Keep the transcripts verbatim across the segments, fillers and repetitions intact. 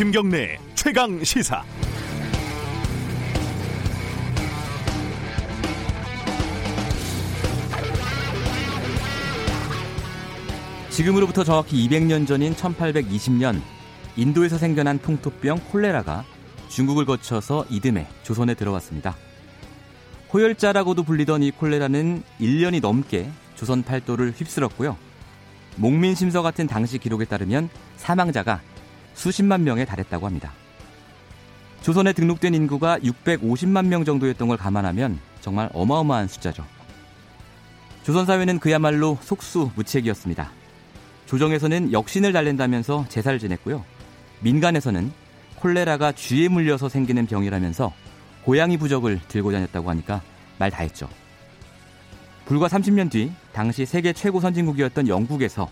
김경래 최강시사. 지금으로부터 정확히 이백 년 전인 천팔백이십 년 인도에서 생겨난 풍토병 콜레라가 중국을 거쳐서 이듬해 조선에 들어왔습니다. 호열자라고도 불리던 이 콜레라는 일 년이 넘게 조선 팔도를 휩쓸었고요. 목민심서 같은 당시 기록에 따르면 사망자가 수십만 명에 달했다고 합니다. 조선에 등록된 인구가 육백오십만 명 정도였던 걸 감안하면 정말 어마어마한 숫자죠. 조선 사회는 그야말로 속수무책이었습니다. 조정에서는 역신을 달랜다면서 제사를 지냈고요. 민간에서는 콜레라가 쥐에 물려서 생기는 병이라면서 고양이 부적을 들고 다녔다고 하니까 말 다했죠. 불과 삼십 년 뒤 당시 세계 최고 선진국이었던 영국에서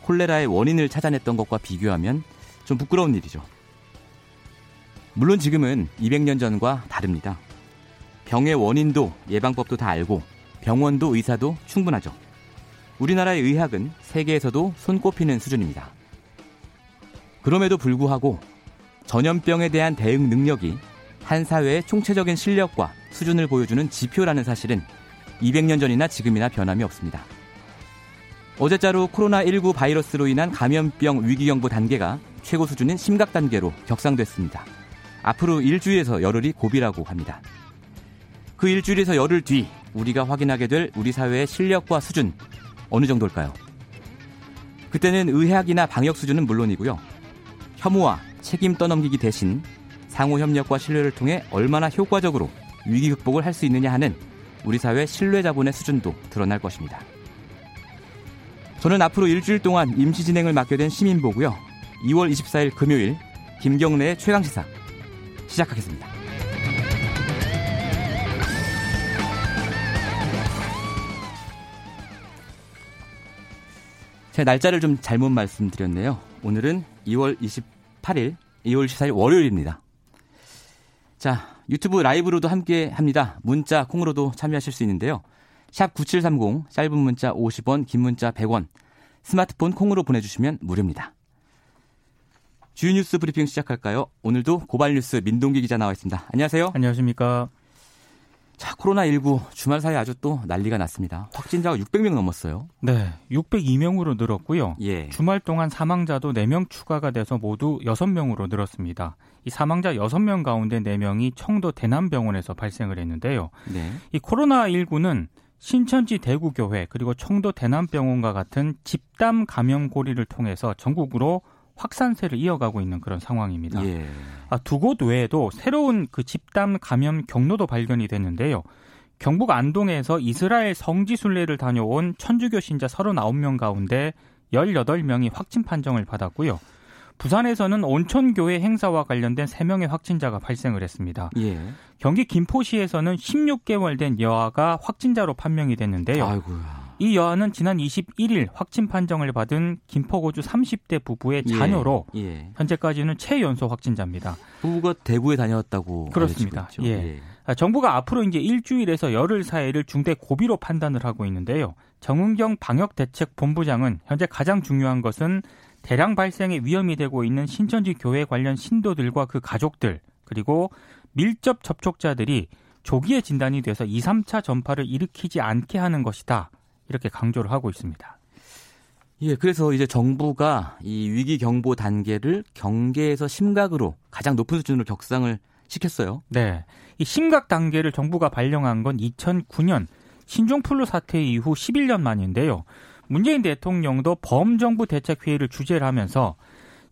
콜레라의 원인을 찾아냈던 것과 비교하면 좀 부끄러운 일이죠. 물론 지금은 이백 년 전과 다릅니다. 병의 원인도 예방법도 다 알고 병원도 의사도 충분하죠. 우리나라의 의학은 세계에서도 손꼽히는 수준입니다. 그럼에도 불구하고 전염병에 대한 대응 능력이 한 사회의 총체적인 실력과 수준을 보여주는 지표라는 사실은 이백 년 전이나 지금이나 변함이 없습니다. 어제자로 코로나십구 바이러스로 인한 감염병 위기경보 단계가 최고 수준인 심각 단계로 격상됐습니다. 앞으로 일주일에서 열흘이 고비라고 합니다. 그 일주일에서 열흘 뒤 우리가 확인하게 될 우리 사회의 실력과 수준 어느 정도일까요? 그때는 의학이나 방역 수준은 물론이고요. 혐오와 책임 떠넘기기 대신 상호협력과 신뢰를 통해 얼마나 효과적으로 위기 극복을 할 수 있느냐 하는 우리 사회 신뢰 자본의 수준도 드러날 것입니다. 저는 앞으로 일주일 동안 임시 진행을 맡게 된 시민보고요. 이월 이십사일 금요일 김경래의 최강시사 시작하겠습니다. 제가 날짜를 좀 잘못 말씀드렸네요. 오늘은 이월 이십팔일, 이월 이십사일 월요일입니다. 자, 유튜브 라이브로도 함께합니다. 문자 콩으로도 참여하실 수 있는데요. 샵 구칠삼공, 짧은 문자 오십 원, 긴 문자 백 원, 스마트폰 콩으로 보내주시면 무료입니다. 주요 뉴스 브리핑 시작할까요? 오늘도 고발 뉴스 민동기 기자 나와 있습니다. 안녕하세요. 안녕하십니까. 자, 코로나십구 주말 사이 아주 또 난리가 났습니다. 확진자가 육백 명 넘었어요. 네, 육백이 명으로 늘었고요. 예. 주말 동안 사망자도 네 명 추가가 돼서 모두 여섯 명으로 늘었습니다. 이 사망자 여섯 명 가운데 네 명이 청도 대남병원에서 발생을 했는데요. 네. 이 코로나십구는 신천지 대구교회 그리고 청도 대남병원과 같은 집단 감염 고리를 통해서 전국으로 확산세를 이어가고 있는 그런 상황입니다. 예. 아, 두 곳 외에도 새로운 그 집단 감염 경로도 발견이 됐는데요. 경북 안동에서 이스라엘 성지 순례를 다녀온 천주교 신자 서른아홉 명 가운데 열여덟 명이 확진 판정을 받았고요. 부산에서는 온천교회 행사와 관련된 세 명의 확진자가 발생을 했습니다. 예. 경기 김포시에서는 십육 개월 된 여아가 확진자로 판명이 됐는데요. 아이고야. 이 여아는 지난 이십일일 확진 판정을 받은 김포고주 삼십 대 부부의 자녀로 예, 예. 현재까지는 최연소 확진자입니다. 부부가 대구에 다녀왔다고 그렇습니다. 예. 예. 정부가 앞으로 이제 일주일에서 열흘 사이를 중대 고비로 판단을 하고 있는데요. 정은경 방역대책본부장은 현재 가장 중요한 것은 대량 발생의 위험이 되고 있는 신천지 교회 관련 신도들과 그 가족들 그리고 밀접 접촉자들이 조기에 진단이 돼서 이, 삼차 전파를 일으키지 않게 하는 것이다. 이렇게 강조를 하고 있습니다. 예, 그래서 이제 정부가 이 위기 경보 단계를 경계에서 심각으로 가장 높은 수준으로 격상을 시켰어요. 네, 이 심각 단계를 정부가 발령한 건 이천구 년 신종플루 사태 이후 십일 년 만인데요. 문재인 대통령도 범정부 대책회의를 주재를 하면서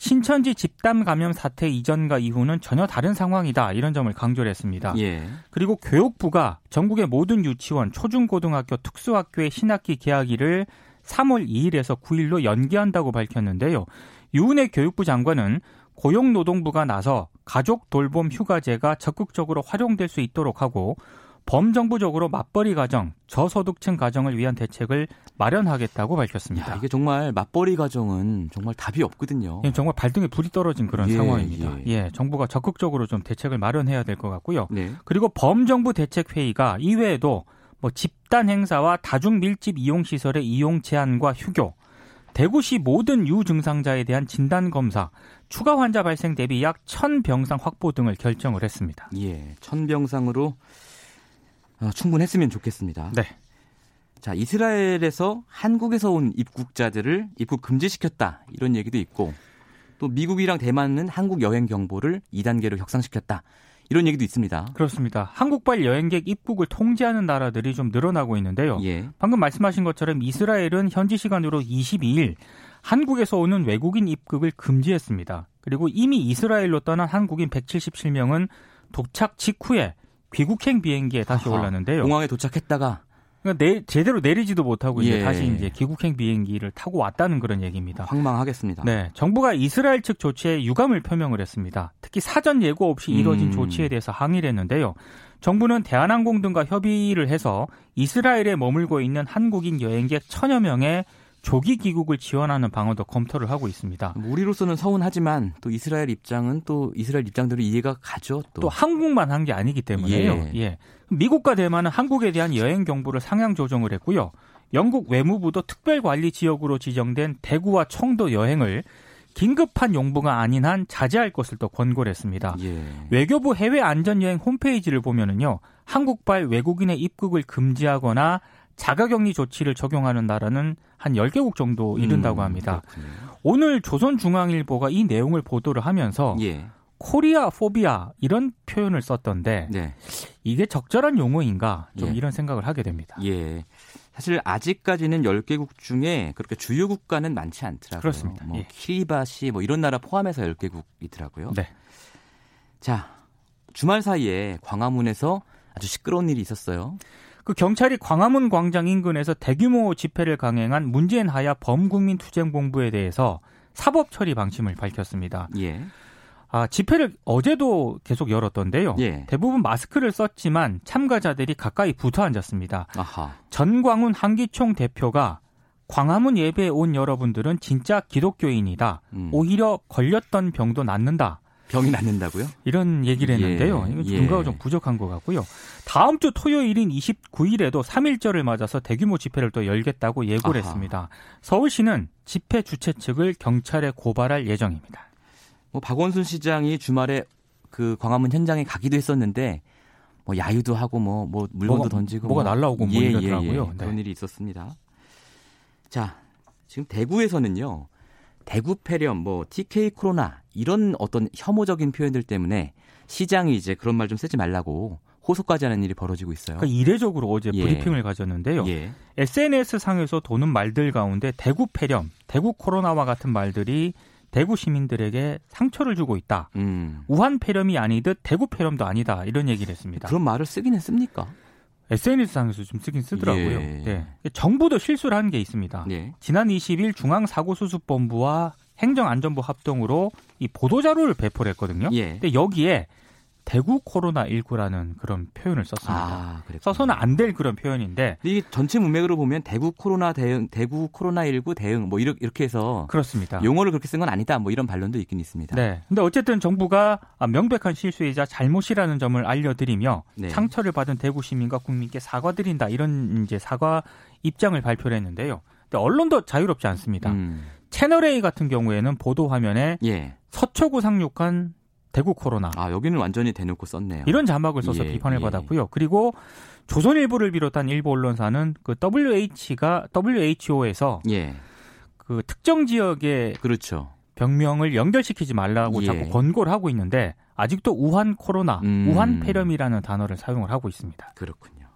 신천지 집단 감염 사태 이전과 이후는 전혀 다른 상황이다. 이런 점을 강조를 했습니다. 예. 그리고 교육부가 전국의 모든 유치원, 초중고등학교, 특수학교의 신학기 개학일을 삼월 이일에서 구일로 연기한다고 밝혔는데요. 유은혜 교육부 장관은 고용노동부가 나서 가족 돌봄 휴가제가 적극적으로 활용될 수 있도록 하고 범정부적으로 맞벌이 가정, 저소득층 가정을 위한 대책을 마련하겠다고 밝혔습니다. 야, 이게 정말 맞벌이 가정은 정말 답이 없거든요. 예, 정말 발등에 불이 떨어진 그런 예, 상황입니다. 예. 예, 정부가 적극적으로 좀 대책을 마련해야 될 것 같고요. 네. 그리고 범정부 대책회의가 이외에도 뭐 집단 행사와 다중 밀집 이용 시설의 이용 제한과 휴교, 대구시 모든 유증상자에 대한 진단검사, 추가 환자 발생 대비 약 천 병상 확보 등을 결정을 했습니다. 예, 천 병상으로 어, 충분했으면 좋겠습니다. 네. 자, 이스라엘에서 한국에서 온 입국자들을 입국 금지시켰다, 이런 얘기도 있고, 또 미국이랑 대만은 한국 여행 경보를 이 단계로 격상시켰다, 이런 얘기도 있습니다. 그렇습니다. 한국발 여행객 입국을 통제하는 나라들이 좀 늘어나고 있는데요. 예. 방금 말씀하신 것처럼 이스라엘은 현지 시간으로 이십이일 한국에서 오는 외국인 입국을 금지했습니다. 그리고 이미 이스라엘로 떠난 한국인 백칠십칠 명은 도착 직후에 귀국행 비행기에 다시 아하, 올랐는데요. 공항에 도착했다가 그러니까 내, 제대로 내리지도 못하고 이제 예. 다시 이제 귀국행 비행기를 타고 왔다는 그런 얘기입니다. 황망하겠습니다. 네, 정부가 이스라엘 측 조치에 유감을 표명을 했습니다. 특히 사전 예고 없이 이뤄진 음. 조치에 대해서 항의를 했는데요. 정부는 대한항공 등과 협의를 해서 이스라엘에 머물고 있는 한국인 여행객 천여 명의 조기 귀국을 지원하는 방안도 검토를 하고 있습니다. 우리로서는 서운하지만 또 이스라엘 입장은 또 이스라엘 입장대로 이해가 가죠. 또, 또 한국만 한 게 아니기 때문에요. 예. 예. 미국과 대만은 한국에 대한 여행 경보를 상향 조정을 했고요. 영국 외무부도 특별관리지역으로 지정된 대구와 청도 여행을 긴급한 용보가 아닌 한 자제할 것을 또 권고를 했습니다. 예. 외교부 해외안전여행 홈페이지를 보면은요, 한국발 외국인의 입국을 금지하거나 자가격리 조치를 적용하는 나라는 한 열 개국 정도 이른다고 합니다. 음, 오늘 조선중앙일보가 이 내용을 보도를 하면서 예. 코리아 포비아 이런 표현을 썼던데 네. 이게 적절한 용어인가 좀 예. 이런 생각을 하게 됩니다. 예, 사실 아직까지는 열 개국 중에 그렇게 주요 국가는 많지 않더라고요. 그렇습니다. 뭐 예. 키리바시 뭐 이런 나라 포함해서 열 개국이더라고요. 네. 자, 주말 사이에 광화문에서 아주 시끄러운 일이 있었어요. 그 경찰이 광화문 광장 인근에서 대규모 집회를 강행한 문재인 하야 범국민 투쟁본부에 대해서 사법 처리 방침을 밝혔습니다. 예. 아, 집회를 어제도 계속 열었던데요. 예. 대부분 마스크를 썼지만 참가자들이 가까이 붙어 앉았습니다. 아하. 전광훈 한기총 대표가 광화문 예배에 온 여러분들은 진짜 기독교인이다. 음. 오히려 걸렸던 병도 낫는다. 병이 낫는다고요? 이런 얘기를 했는데요. 예, 이건 증거가 예. 좀 부족한 것 같고요. 다음 주 토요일인 이십구일에도 삼일절을 맞아서 대규모 집회를 또 열겠다고 예고를 아하. 했습니다. 서울시는 집회 주최 측을 경찰에 고발할 예정입니다. 뭐 박원순 시장이 주말에 그 광화문 현장에 가기도 했었는데 뭐 야유도 하고 뭐, 뭐 물건도 뭐가, 던지고 뭐가 뭐. 날라오고 뭐 예, 이러더라고요. 예, 예. 네. 그런 일이 있었습니다. 자, 지금 대구에서는요. 대구 폐렴, 뭐 티케이 코로나 이런 어떤 혐오적인 표현들 때문에 시장이 이제 그런 말 좀 쓰지 말라고 호소까지 하는 일이 벌어지고 있어요. 그러니까 이례적으로 어제 예. 브리핑을 가졌는데요. 예. 에스엔에스상에서 도는 말들 가운데 대구 폐렴, 대구 코로나와 같은 말들이 대구 시민들에게 상처를 주고 있다. 음. 우한 폐렴이 아니듯 대구 폐렴도 아니다. 이런 얘기를 했습니다. 그런 말을 쓰긴 했습니까? 에스엔에스상에서 좀 쓰긴 쓰더라고요. 예. 네. 정부도 실수를 한 게 있습니다. 예. 지난 이십일 중앙사고수습본부와 행정안전부 합동으로 이 보도자료를 배포를 했거든요. 예. 근데 여기에 대구 코로나십구라는 그런 표현을 썼습니다. 아, 써서는 안 될 그런 표현인데 이게 전체 문맥으로 보면 대구 코로나 대응, 대구 코로나십구 대응 뭐 이렇게 해서 그렇습니다. 용어를 그렇게 쓴 건 아니다. 뭐 이런 반론도 있긴 있습니다. 네. 근데 어쨌든 정부가 명백한 실수이자 잘못이라는 점을 알려드리며 네. 상처를 받은 대구 시민과 국민께 사과드린다. 이런 이제 사과 입장을 발표를 했는데요. 근데 언론도 자유롭지 않습니다. 음. 채널 A 같은 경우에는 보도 화면에 예. 서초구 상륙한 대구 코로나. 아, 여기는 완전히 대놓고 썼네요. 이런 자막을 써서 예, 비판을 예. 받았고요. 그리고 조선일보를 비롯한 일부 언론사는 그 더블유에이치가 더블유에이치오에서 예. 그 특정 지역의 그렇죠. 병명을 연결시키지 말라고 예. 자꾸 권고를 하고 있는데 아직도 우한 코로나, 음. 우한 폐렴이라는 단어를 사용을 하고 있습니다. 그렇군요.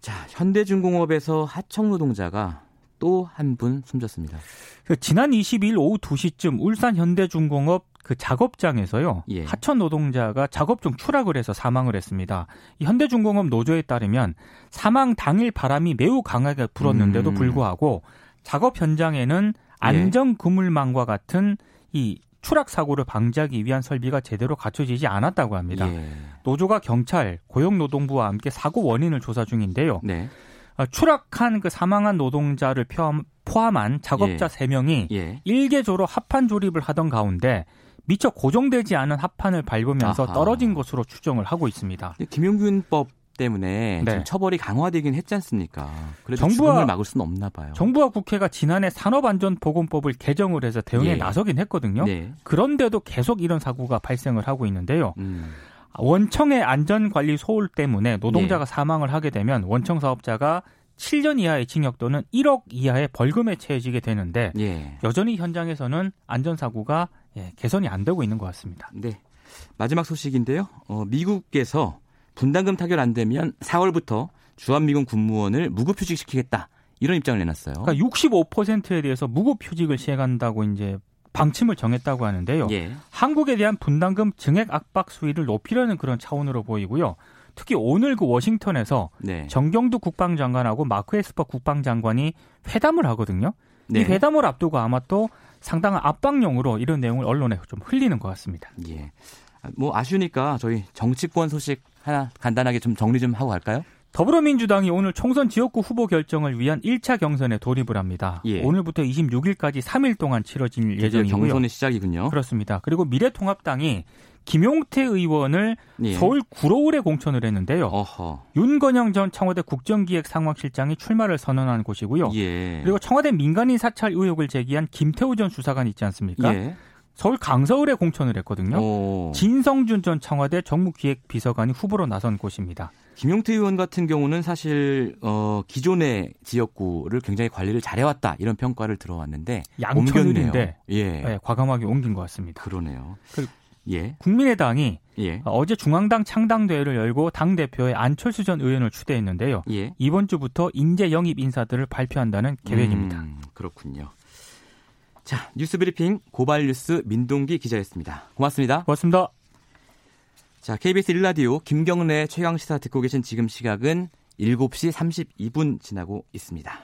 자, 현대중공업에서 하청 노동자가 또 한 분 숨졌습니다. 그 지난 이십이일 오후 두시쯤 울산 현대중공업 그 작업장에서요. 예. 하천 노동자가 작업 중 추락을 해서 사망을 했습니다. 현대중공업 노조에 따르면 사망 당일 바람이 매우 강하게 불었는데도 음. 불구하고 작업 현장에는 안전 그물망과 같은 이 추락 사고를 방지하기 위한 설비가 제대로 갖춰지지 않았다고 합니다. 예. 노조가 경찰, 고용노동부와 함께 사고 원인을 조사 중인데요. 네. 추락한 그 사망한 노동자를 포함한 작업자 예. 세 명이 예. 일개조로 합판 조립을 하던 가운데 미처 고정되지 않은 합판을 밟으면서 아하. 떨어진 것으로 추정을 하고 있습니다. 김용균법 때문에 네. 지금 처벌이 강화되긴 했지 않습니까? 그래도 정부와, 죽음을 막을 수는 없나 봐요. 정부와 국회가 지난해 산업안전보건법을 개정을 해서 대응에 예. 나서긴 했거든요. 네. 그런데도 계속 이런 사고가 발생을 하고 있는데요. 음. 원청의 안전관리 소홀 때문에 노동자가 네. 사망을 하게 되면 원청 사업자가 칠 년 이하의 징역 또는 일억 이하의 벌금에 처해지게 되는데 네. 여전히 현장에서는 안전사고가 개선이 안 되고 있는 것 같습니다. 네, 마지막 소식인데요. 어, 미국에서 분담금 타결 안 되면 사월부터 주한미군 군무원을 무급휴직시키겠다. 이런 입장을 내놨어요. 그러니까 육십오 퍼센트에 대해서 무급휴직을 시행한다고 이제 방침을 정했다고 하는데요. 예. 한국에 대한 분담금 증액 압박 수위를 높이려는 그런 차원으로 보이고요. 특히 오늘 그 워싱턴에서 네. 정경두 국방장관하고 마크 에스퍼 국방장관이 회담을 하거든요. 네. 이 회담을 앞두고 아마 또 상당한 압박용으로 이런 내용을 언론에 좀 흘리는 것 같습니다. 예. 뭐 아쉬우니까 저희 정치권 소식 하나 간단하게 좀 정리 좀 하고 갈까요? 더불어민주당이 오늘 총선 지역구 후보 결정을 위한 일 차 경선에 돌입을 합니다. 예. 오늘부터 이십육일까지 삼 일 동안 치러질 예정이고요. 경선의 시작이군요. 그렇습니다. 그리고 미래통합당이 김용태 의원을 예. 서울 구로울에 공천을 했는데요. 어허. 윤건영 전 청와대 국정기획상황실장이 출마를 선언한 곳이고요. 예. 그리고 청와대 민간인 사찰 의혹을 제기한 김태우 전 수사관 있지 않습니까? 예. 서울 강서울에 공천을 했거든요. 오. 진성준 전 청와대 정무기획비서관이 후보로 나선 곳입니다. 김용태 의원 같은 경우는 사실 어, 기존의 지역구를 굉장히 관리를 잘해왔다 이런 평가를 들어왔는데 양천인데 예. 예, 과감하게 옮긴 것 같습니다. 그러네요. 예. 국민의당이 예. 어제 중앙당 창당대회를 열고 당대표에 안철수 전 의원을 추대했는데요. 예. 이번 주부터 인재 영입 인사들을 발표한다는 계획입니다. 음, 그렇군요. 자, 뉴스브리핑 고발뉴스 민동기 기자였습니다. 고맙습니다. 고맙습니다. 자, 케이비에스 일 라디오 김경래 최강시사 듣고 계신 지금 시각은 일곱 시 삼십이 분 지나고 있습니다.